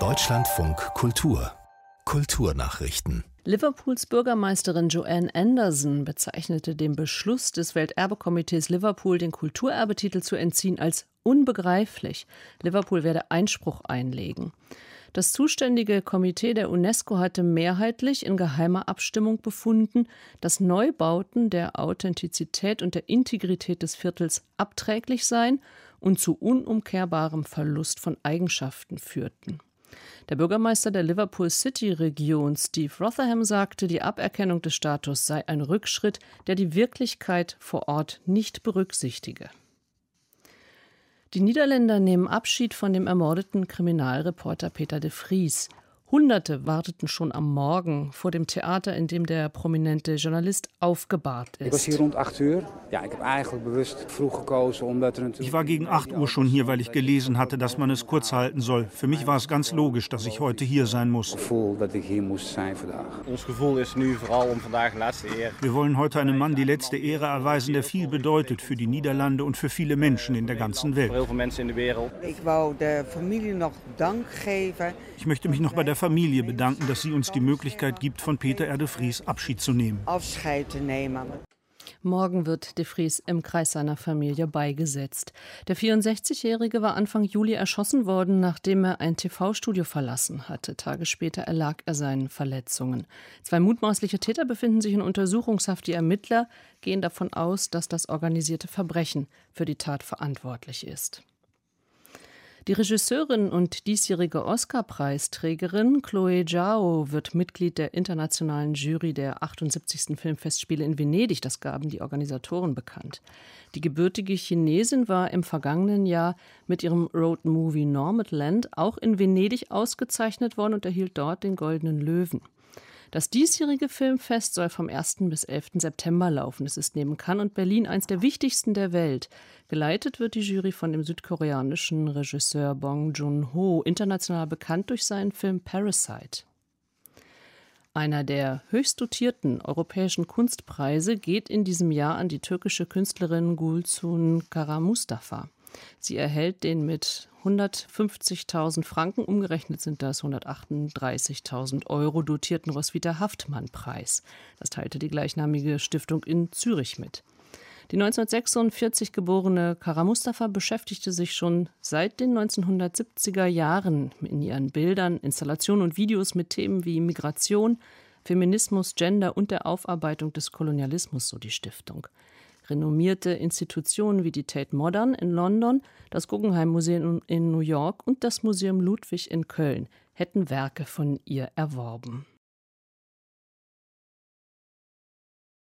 Deutschlandfunk Kultur, Kulturnachrichten. Liverpools Bürgermeisterin Joanne Anderson bezeichnete den Beschluss des Welterbekomitees Liverpool, den Kulturerbetitel zu entziehen, als unbegreiflich. Liverpool werde Einspruch einlegen. Das zuständige Komitee der UNESCO hatte mehrheitlich in geheimer Abstimmung befunden, dass Neubauten der Authentizität und der Integrität des Viertels abträglich seien und zu unumkehrbarem Verlust von Eigenschaften führten. Der Bürgermeister der Liverpool City-Region, Steve Rotherham, sagte, die Aberkennung des Status sei ein Rückschritt, der die Wirklichkeit vor Ort nicht berücksichtige. Die Niederländer nehmen Abschied von dem ermordeten Kriminalreporter Peter de Vries. Hunderte warteten schon am Morgen vor dem Theater, in dem der prominente Journalist aufgebahrt ist. Ich war hier rund 8 Uhr. Ja, ich habe eigentlich bewusst früh gekozen, ich war gegen 8 Uhr schon hier, weil ich gelesen hatte, dass man es kurz halten soll. Für mich war es ganz logisch, dass ich heute hier sein muss. Wir wollen heute einem Mann die letzte Ehre erweisen, der viel bedeutet für die Niederlande und für viele Menschen in der ganzen Welt. Ich wollte der Familie noch Dank geben. Ich möchte mich noch bei der Familie bedanken, dass sie uns die Möglichkeit gibt, von Peter de Vries Abschied zu nehmen. Morgen wird de Vries im Kreis seiner Familie beigesetzt. Der 64-Jährige war Anfang Juli erschossen worden, nachdem er ein TV-Studio verlassen hatte. Tage später erlag er seinen Verletzungen. 2 mutmaßliche Täter befinden sich in Untersuchungshaft. Die Ermittler gehen davon aus, dass das organisierte Verbrechen für die Tat verantwortlich ist. Die Regisseurin und diesjährige Oscar-Preisträgerin Chloe Zhao wird Mitglied der internationalen Jury der 78. Filmfestspiele in Venedig, das gaben die Organisatoren bekannt. Die gebürtige Chinesin war im vergangenen Jahr mit ihrem Road-Movie Nomadland auch in Venedig ausgezeichnet worden und erhielt dort den Goldenen Löwen. Das diesjährige Filmfest soll vom 1. bis 11. September laufen. Es ist neben Cannes und Berlin eins der wichtigsten der Welt. Geleitet wird die Jury von dem südkoreanischen Regisseur Bong Joon-ho, international bekannt durch seinen Film Parasite. Einer der höchst dotierten europäischen Kunstpreise geht in diesem Jahr an die türkische Künstlerin Gülsün Karamustafa. Sie erhält den mit 150.000 Franken, umgerechnet sind das 138.000 € dotierten Roswitha-Haftmann-Preis. Das teilte die gleichnamige Stiftung in Zürich mit. Die 1946 geborene Karamustafa beschäftigte sich schon seit den 1970er Jahren in ihren Bildern, Installationen und Videos mit Themen wie Migration, Feminismus, Gender und der Aufarbeitung des Kolonialismus, so die Stiftung. Renommierte Institutionen wie die Tate Modern in London, das Guggenheim Museum in New York und das Museum Ludwig in Köln hätten Werke von ihr erworben.